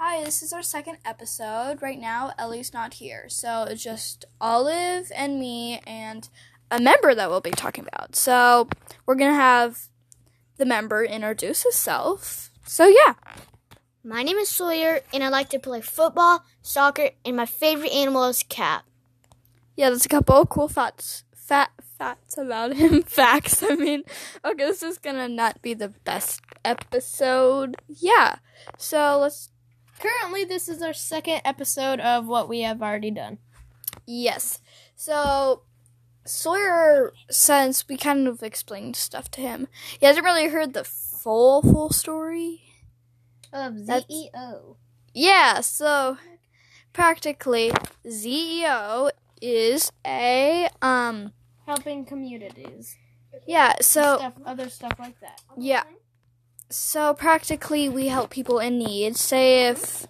Hi, this is our second episode. Right now, Ellie's not here, so it's just Olive and me and a member that we'll be talking about. So we're going to have the member introduce himself. So yeah. My name is Sawyer, and I like to play football, soccer, and my favorite animal is cat. Yeah, there's a couple of cool facts about him. Facts, I mean. Okay, this is going to not be the best episode. Yeah, so let's... Currently, this is our second episode of what we have already done. Yes. So, Sawyer, since we kind of explained stuff to him, he hasn't really heard the full story of ZEO. Yeah, so practically, ZEO is a... helping communities. Yeah, so... Other stuff like that. Yeah. So, practically, we help people in need. Say if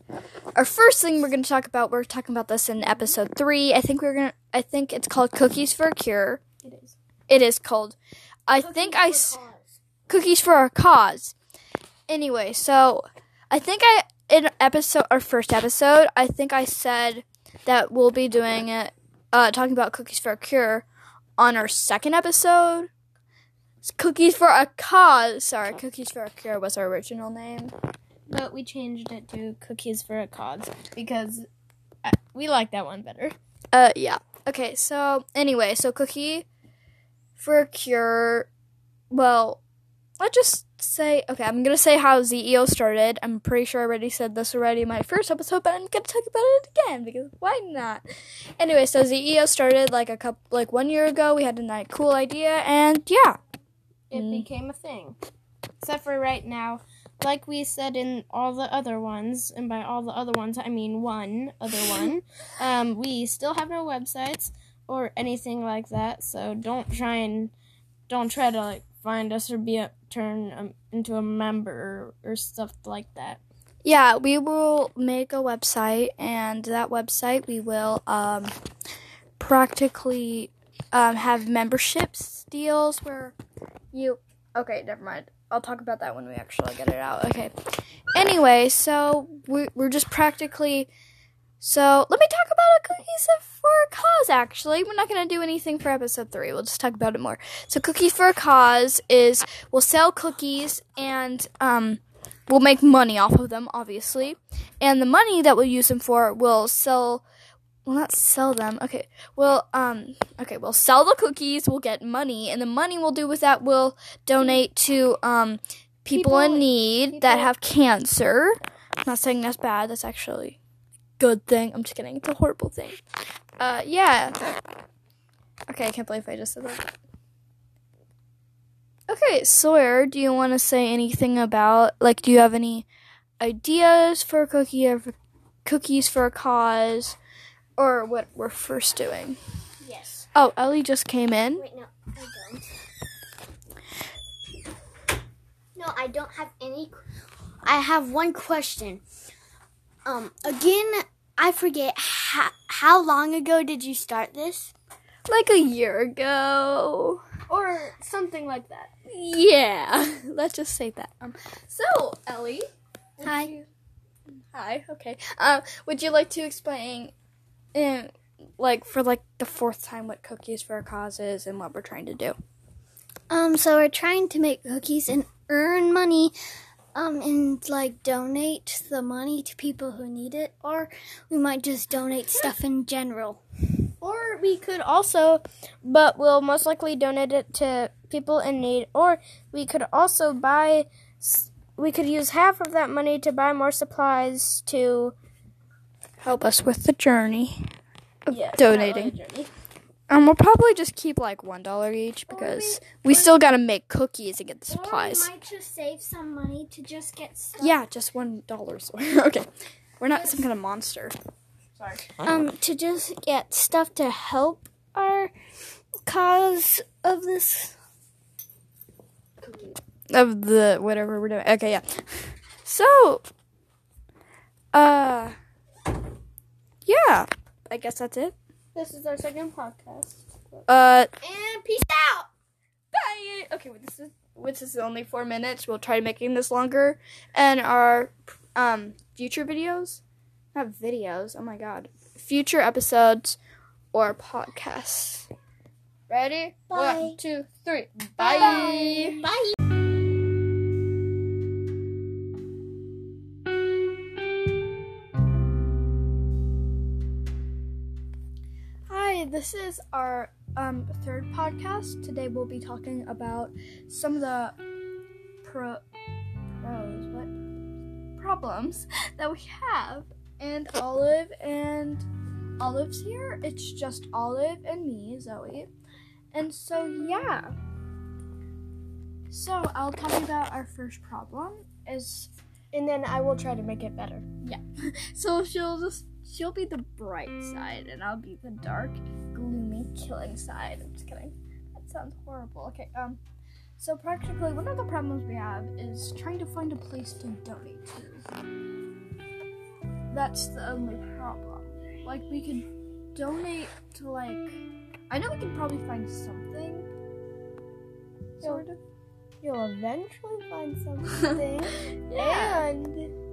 our first thing we're talking about this in episode 3. I think it's called Cookies for a Cure. It is called. Cookies for a Cause. Anyway, so in our first episode, I said that we'll be doing it, talking about Cookies for a Cure on our second episode. Cookies for a Cause. Sorry, Cookies for a Cure was our original name. But we changed it to Cookies for a Cause because we like that one better. Yeah. Okay, so anyway, so Cookie for a Cure. Well, let's just say, okay, I'm going to say how ZEO started. I'm pretty sure I already said this in my first episode, but I'm going to talk about it again because why not? Anyway, so ZEO started like 1 year ago. We had a nice cool idea, and yeah. It became a thing. Except for right now, like we said in all the other ones, and by all the other ones, I mean one other one, we still have no websites or anything like that, so don't try to like find us or turn into a member or stuff like that. Yeah, we will make a website, and that website we will practically have memberships deals where... Okay, never mind. I'll talk about that when we actually get it out. Okay. Anyway, so we're just practically... So, let me talk about Cookies for a Cause, actually. We're not going to do anything for episode 3. We'll just talk about it more. So, Cookies for a Cause is... We'll sell cookies and we'll make money off of them, obviously. And the money that we'll use them for will sell... We'll not sell them. Okay. Well, we'll sell the cookies, we'll get money, and the money we'll do with that we'll donate to people in need that have cancer. I'm not saying that's bad, that's actually a good thing. I'm just kidding, it's a horrible thing. Yeah. Okay, I can't believe I just said that. Okay, Sawyer, do you wanna say anything about do you have any ideas for Cookies for a Cause? Or what we're first doing. Yes. Oh, Ellie just came in. Wait, no, I don't. No, I don't have any. I have one question. Again, I forget. How long ago did you start this? Like a year ago. Or something like that. Yeah. Let's just say that. So, Ellie. Hi, okay. Would you like to explain... And, for the fourth time, what Cookies for a Cause is and what we're trying to do. So we're trying to make cookies and earn money, and, donate the money to people who need it. Or we might just donate stuff in general. Or we could also, but we'll most likely donate it to people in need. Or we could also we could use half of that money to buy more supplies to... Help us with the journey of donating. Journey. We'll probably just keep $1 each because we still gotta make cookies and get the supplies. Or we might just save some money to just get stuff. Yeah, just $1. Okay, we're not some kind of monster. Sorry. To just get stuff to help our cause of this cookie. Of the whatever we're doing. Okay, yeah. So, yeah, I guess that's it. This is our second podcast. And peace out. Bye. Okay, well, this is only 4 minutes. We'll try making this longer, and our future videos, not videos, oh my god, future episodes or podcasts. Ready? Bye. 1, 2, 3. Bye. Bye. Bye. Hi, this is our third podcast. Today we'll be talking about some of the problems that we have. And Olive's here. It's just Olive and me, Zoe. And so, yeah. So, I'll talk about our first problem. And then I will try to make it better. Yeah. So, she'll be the bright side, and I'll be the dark, gloomy, killing side. I'm just kidding. That sounds horrible. Okay, so practically one of the problems we have is trying to find a place to donate to. That's the only problem. Like, we could donate to, like... I know we can probably find something. Sort of. You'll eventually find something. Yeah. And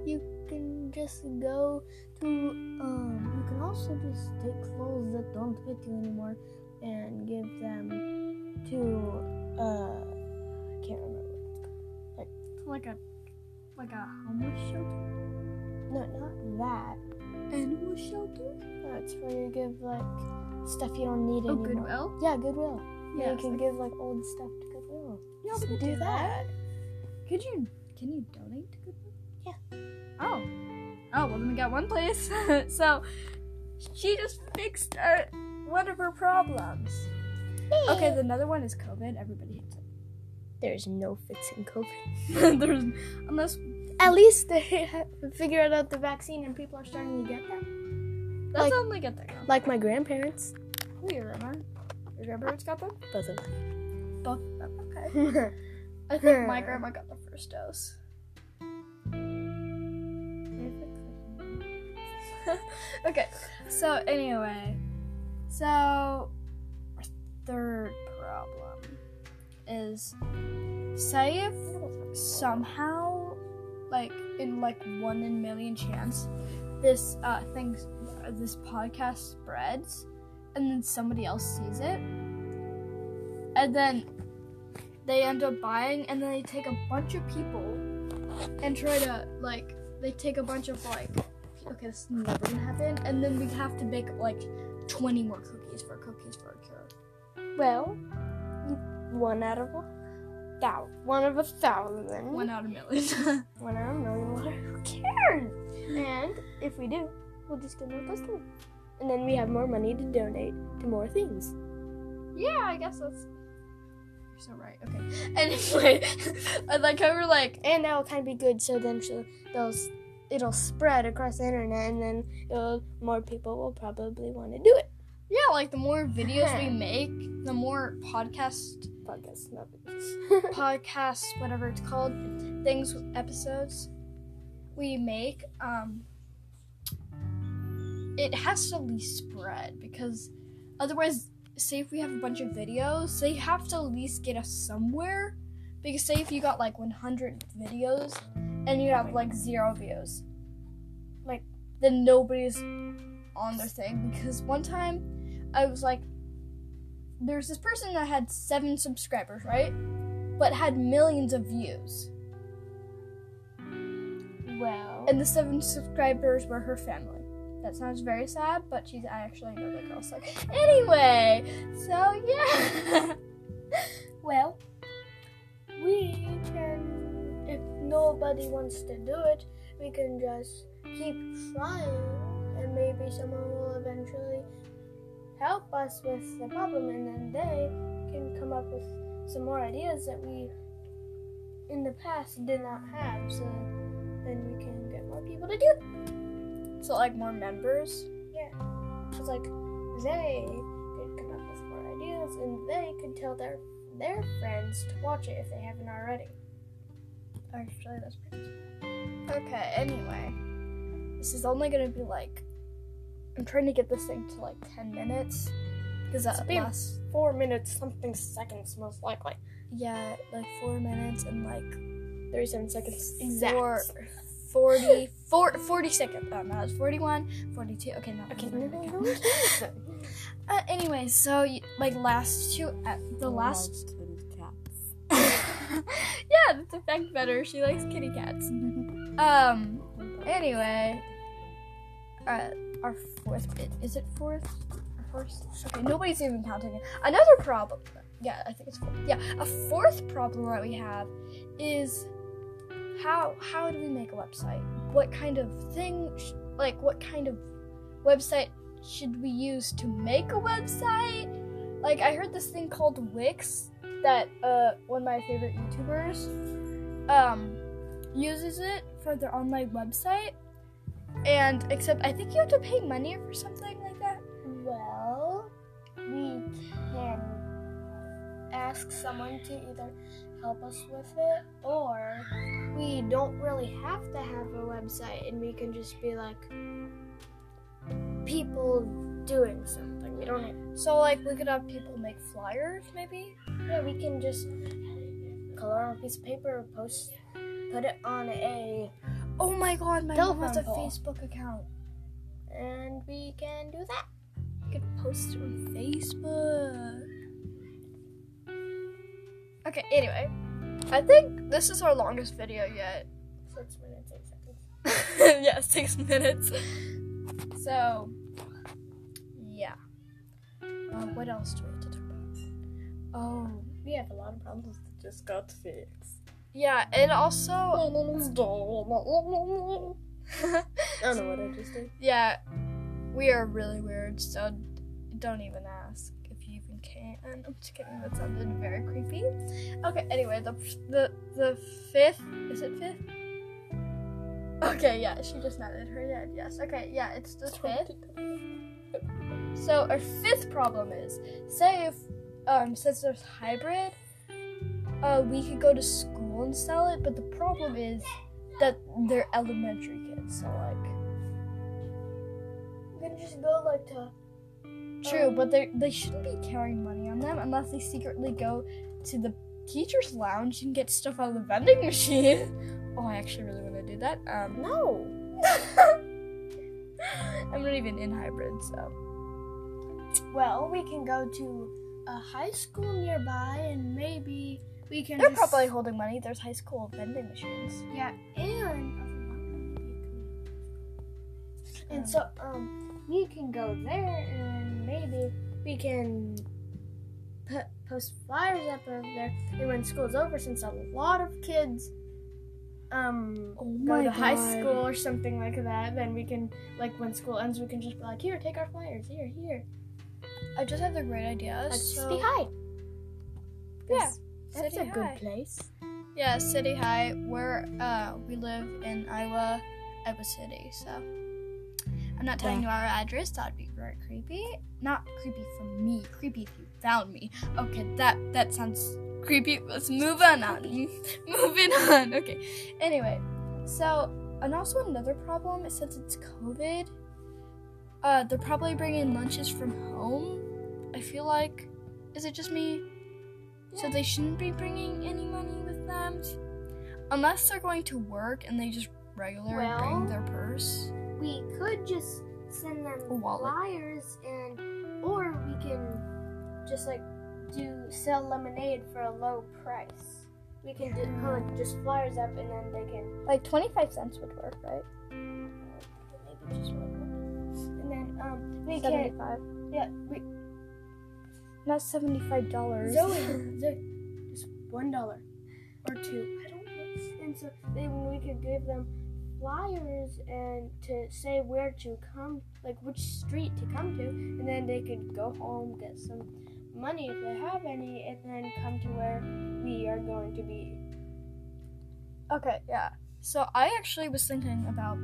you can just go to, you can also just take clothes that don't fit you anymore and give them to, I can't remember what it's called. Like a homeless shelter? No, not that. Animal shelter? No, it's where you give, like... stuff you don't need anymore. Goodwill? Yeah, Goodwill. Yeah, you can give like old stuff to Goodwill. No, we could do that. Could you? Can you donate to Goodwill? Yeah. Oh, well then we got one place. So she just fixed one of her problems. Hey. Okay, the another one is COVID. Everybody hates it. There's no fixing COVID. Unless at least they figured out the vaccine and people are starting to get them. That's like, only good thing. Like my grandparents. Oh, you remember? Your grandparents got them? Both of them. Both of them, okay. I think my grandma got the first dose. Okay, so anyway. So, our third problem is, say if somehow, like, in like 1 in a million chance, this this podcast spreads, and then somebody else sees it, and then they end up buying, and then they take a bunch of people and try to, like, they take a bunch of, like, okay, this is never gonna happen, and then we have to bake like 20 more cookies for a cure. Well, 1 out of 1,000. 1 out of 1,000,000. 1 out of 1,000,000. Who cares? And if we do, we'll just get more customers. And then we have more money to donate to more things. Yeah, I guess that's... You're so right. Okay. Anyway, I like how we're like... And that'll kind of be good, so then it'll spread across the internet, and then more people will probably want to do it. Yeah, like the more videos we make, the more podcasts, whatever it's called, things with episodes we make, it has to at least spread, because otherwise, say if we have a bunch of videos, they have to at least get us somewhere, because say if you got like 100 videos and you have like 0 views, like, then nobody's on their thing. Because one time I was like, there's this person that had 7 subscribers, right? But had millions of views. Wow. And the 7 subscribers were her family. That sounds very sad, but I actually know that girl. So anyway, so yeah. Well, we can, if nobody wants to do it, we can just keep trying, and maybe someone will eventually help us with the problem, and then they can come up with some more ideas that we in the past did not have, so then we can get more people to do it. So like more members? Yeah. It's like they could come up with more ideas, and they could tell their friends to watch it if they haven't already. Actually, that's pretty smart. Okay, anyway. This is only gonna be like, I'm trying to get this thing to like 10 minutes. Because that lasts 4 minutes, something seconds, most likely. Yeah, like 4 minutes and like 37 seconds. Exactly. 40 seconds. Oh, no, it's 41, 42. Okay, no. Okay, no. Anyway, so last two. Yeah, that's a fact better. She likes kitty cats. Anyway. Our fourth bit. Is it fourth? Or first? Okay, nobody's even counting it. Another problem. Yeah, I think it's fourth. Yeah, a fourth problem that we have is how do we make a website? What kind of website should we use to make a website? Like, I heard this thing called Wix that one of my favorite YouTubers uses it for their online website, and except I think you have to pay money for something like that. Well, we can ask someone to either help us with it, or we don't really have to have a website and we can just be like people doing something. We don't have... So like we could have people make flyers maybe? Yeah, we can just color on a piece of paper, put it on a... Oh my god, my mom has a Facebook account. And we can do that. We could post it on Facebook. Okay, anyway. I think this is our longest video yet. 6 minutes, 8 seconds. Yeah, 6 minutes. So, yeah. What else do we have to talk about? Oh, we have a lot of problems that just got fixed. Yeah, and also... I don't know what I just did. Yeah, we are really weird, so don't even ask if you even can. I'm just kidding, that sounded very creepy. Okay, anyway, the fifth... Is it fifth? Okay, yeah, she just nodded her head, yes. Okay, yeah, it's the fifth. So, our fifth problem is, say if, since there's hybrid... we could go to school and sell it, but the problem is that they're elementary kids, so like we can just go like to true, but they shouldn't be carrying money on them unless they secretly go to the teacher's lounge and get stuff out of the vending machine. Oh, I actually really want to do that. No. I'm not even in hybrid, so well, we can go to a high school nearby and maybe we can. They're just... probably holding money. There's high school vending machines. Yeah, and so we can go there and maybe we can post flyers up over there. And when school's over, since a lot of kids go to high school or something like that, then we can like when school ends, we can just be like, here, take our flyers. Here. I just have the great idea. So... City High. Yeah. That's a good place. Yeah, City High. Where we live in Iowa City. So I'm not telling you our address. That'd be very creepy. Not creepy for me. Creepy if you found me. Okay, that sounds creepy. Let's move on. Moving on. Okay. Anyway, so and also another problem is since it's COVID, they're probably bringing lunches from home. I feel like, is it just me? So they shouldn't be bringing any money with them, unless they're going to work and they just regularly bring their purse. We could just send them flyers, or we can just like sell lemonade for a low price. We can put just flyers up and then they can like 25 cents would work, right? Maybe just one. And then we can not $75. Zoe, just $1 or $2. I don't know. And so then we could give them flyers and to say where to come, like which street to come to, and then they could go home, get some money if they have any, and then come to where we are going to be. Okay, yeah. So I actually was thinking about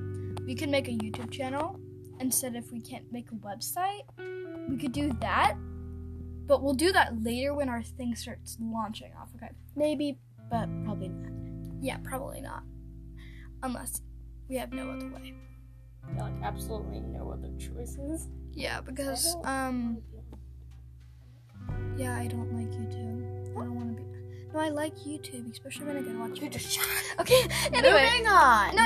we could make a YouTube channel. Instead, if we can't make a website, we could do that. But we'll do that later when our thing starts launching off, okay? Maybe, but probably not. Yeah, probably not. Unless we have no other way. Yeah, like absolutely no other choices. Yeah, because, I don't like YouTube. I don't want to be... No, I like YouTube, especially when I go to watch YouTube. Okay, anyway. Moving on. No.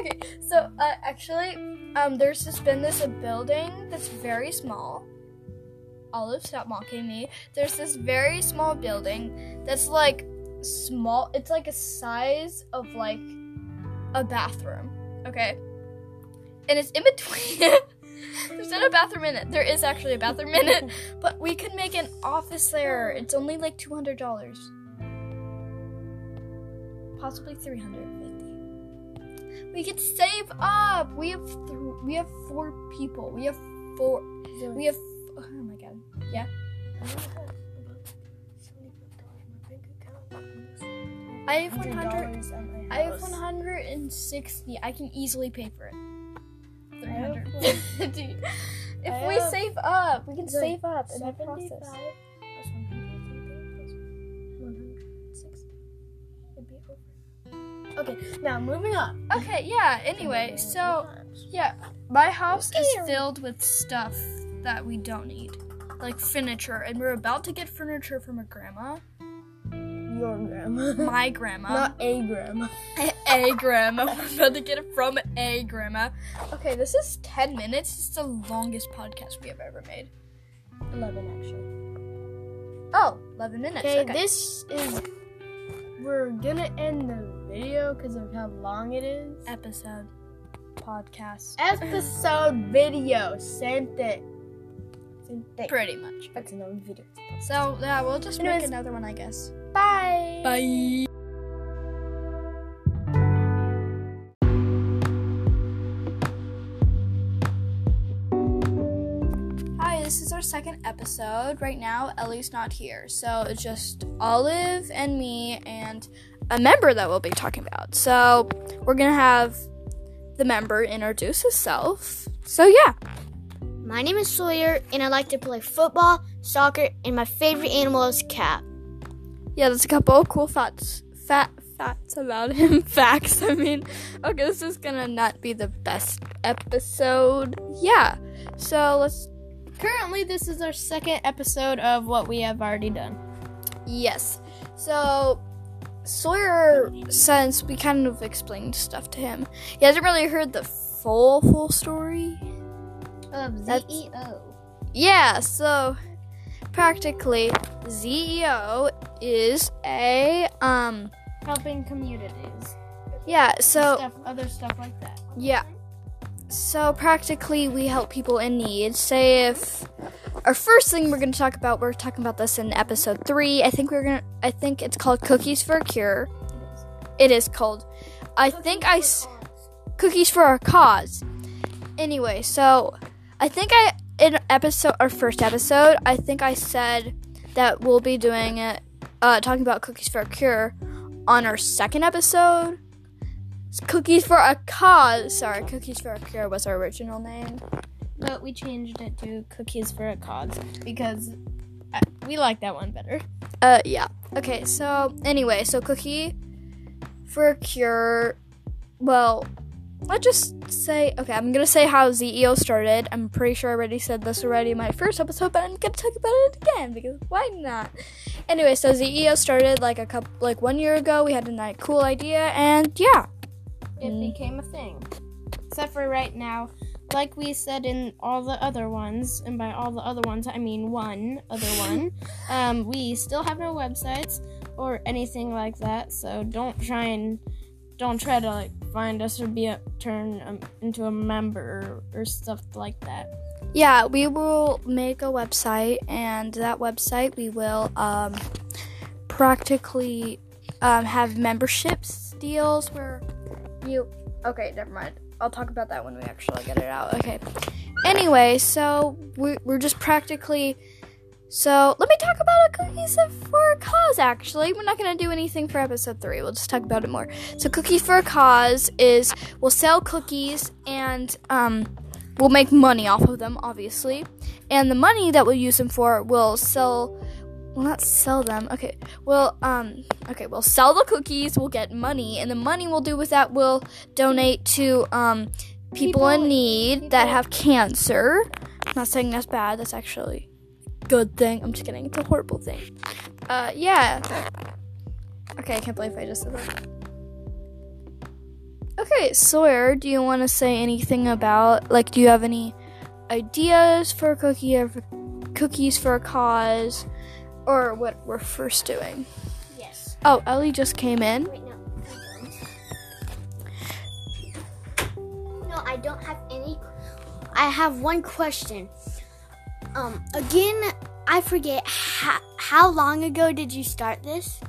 Okay, so actually, there's just been this building that's very small. Olive, stop mocking me. There's this very small building that's like small. It's like a size of like a bathroom. Okay, and it's in between. There's not a bathroom in it. There is actually a bathroom in it, but we could make an office there. It's only like $200, possibly $350. We could save up. We have four people. We have. Oh my god. Yeah. I have 160. I can easily pay for it. 350. If we save up, we can save up in the process. 160. It'd be over. Okay, now moving on. Okay, yeah. Anyway, so yeah, my house is filled with stuff that we don't need, like furniture, and we're about to get furniture from a grandma. Your grandma. My grandma. Not a grandma. A grandma. We're about to get it from a grandma. Okay, this is 10 minutes. It's the longest podcast we have ever made. 11, actually. Oh, 11 minutes. Okay, this is... We're gonna end the video because of how long it is. Episode. Podcast. Episode video. Same thing. Pretty much. That's another video. So, yeah, we'll just make another one, I guess. Bye! Bye! Hi, this is our second episode. Right now, Ellie's not here. So, it's just Olive and me and a member that we'll be talking about. So, we're going to have the member introduce herself. So, yeah. My name is Sawyer, and I like to play football, soccer, and my favorite animal is cat. Yeah, there's a couple of cool facts about him. Facts, I mean. Okay, this is gonna not be the best episode. Yeah, so let's... Currently, this is our second episode of what we have already done. Yes. So, Sawyer, since we kind of explained stuff to him, he hasn't really heard the full story of ZEO. Yeah, so practically ZEO is a helping communities. Yeah, so other stuff like that. Yeah. So practically we help people in need. Say if our first thing we're talking about this in episode 3. I think it's called Cookies for a Cure. It is called Cookies for a Cause. Anyway, so I think in our first episode, I said that we'll be doing it, talking about Cookies for a Cure on our second episode. Cookies for a Cure was our original name. But we changed it to Cookies for a Cause because we like that one better. Yeah. Okay, so anyway, so Cookie for a Cure, well... Let's just say, okay, I'm going to say how ZEO started. I'm pretty sure I already said this in my first episode, but I'm going to talk about it again, because why not? Anyway, so ZEO started like 1 year ago. We had a nice, cool idea, and yeah. It became a thing. Except for right now, like we said in all the other ones, and by all the other ones, I mean one other one, we still have no websites or anything like that, so don't try to like find us or turn into a member or stuff like that. Yeah, we will make a website, and that website we will practically have memberships deals where you... Okay, never mind. I'll talk about that when we actually get it out. Okay. Anyway, so we're just practically... So, let me talk about a Cookies for a Cause, actually. We're not going to do anything for episode 3. We'll just talk about it more. So, Cookies for a Cause is we'll sell cookies and we'll make money off of them, obviously. And the money that we'll use them for, we'll sell the cookies, we'll get money, and the money we'll do with that we'll donate to people in need that have cancer. I'm not saying that's bad. That's actually... good thing. I'm just kidding. It's a horrible thing. Yeah. Okay, I can't believe I just said that. Okay, Sawyer, do you want to say anything about, like, do you have any ideas for Cookies for a Cause, or what we're first doing? Yes. Oh, Ellie just came in. Wait, no. No, I don't have any. I have one question. Again, I forget, how long ago did you start this?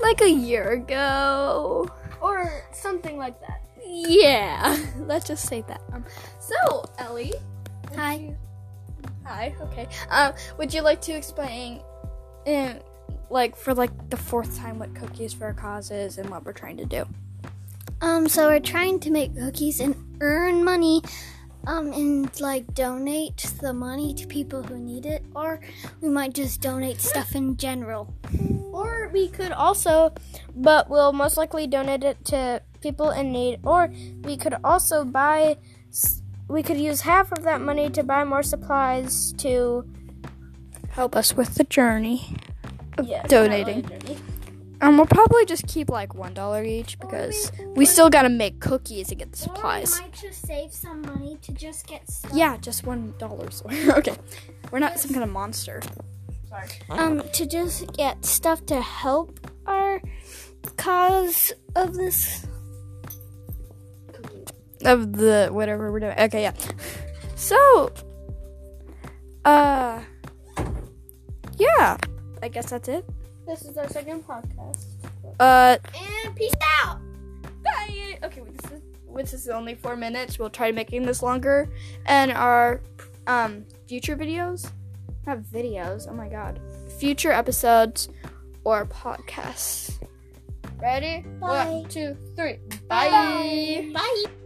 Like a year ago. Or something like that. Yeah, let's just say that. So, Ellie. Hi. Hi, okay. Would you like to explain, like, for, like, the fourth time what Cookies for a Cause is and what we're trying to do? So we're trying to make cookies and earn money, and, like, donate the money to people who need it, or we might just donate stuff in general. Or we could also, but we'll most likely donate it to people in need, or we could also we could use half of that money to buy more supplies to help us with the journey of donating. We'll probably just keep like $1 each because we still gotta make cookies and get the supplies. Or we might just save some money to just get stuff. Yeah, just $1. Okay, we're not some kind of monster. Sorry. To just get stuff to help our cause of this cookie. Of the whatever we're doing. Okay, yeah. So, yeah, I guess that's it. This is our second podcast. And peace out. Bye. Okay, this is only 4 minutes. We'll try making this longer. And our future videos, not videos. Oh my god, future episodes or podcasts. Ready? Bye. 1, 2, 3. Bye. Bye. Bye.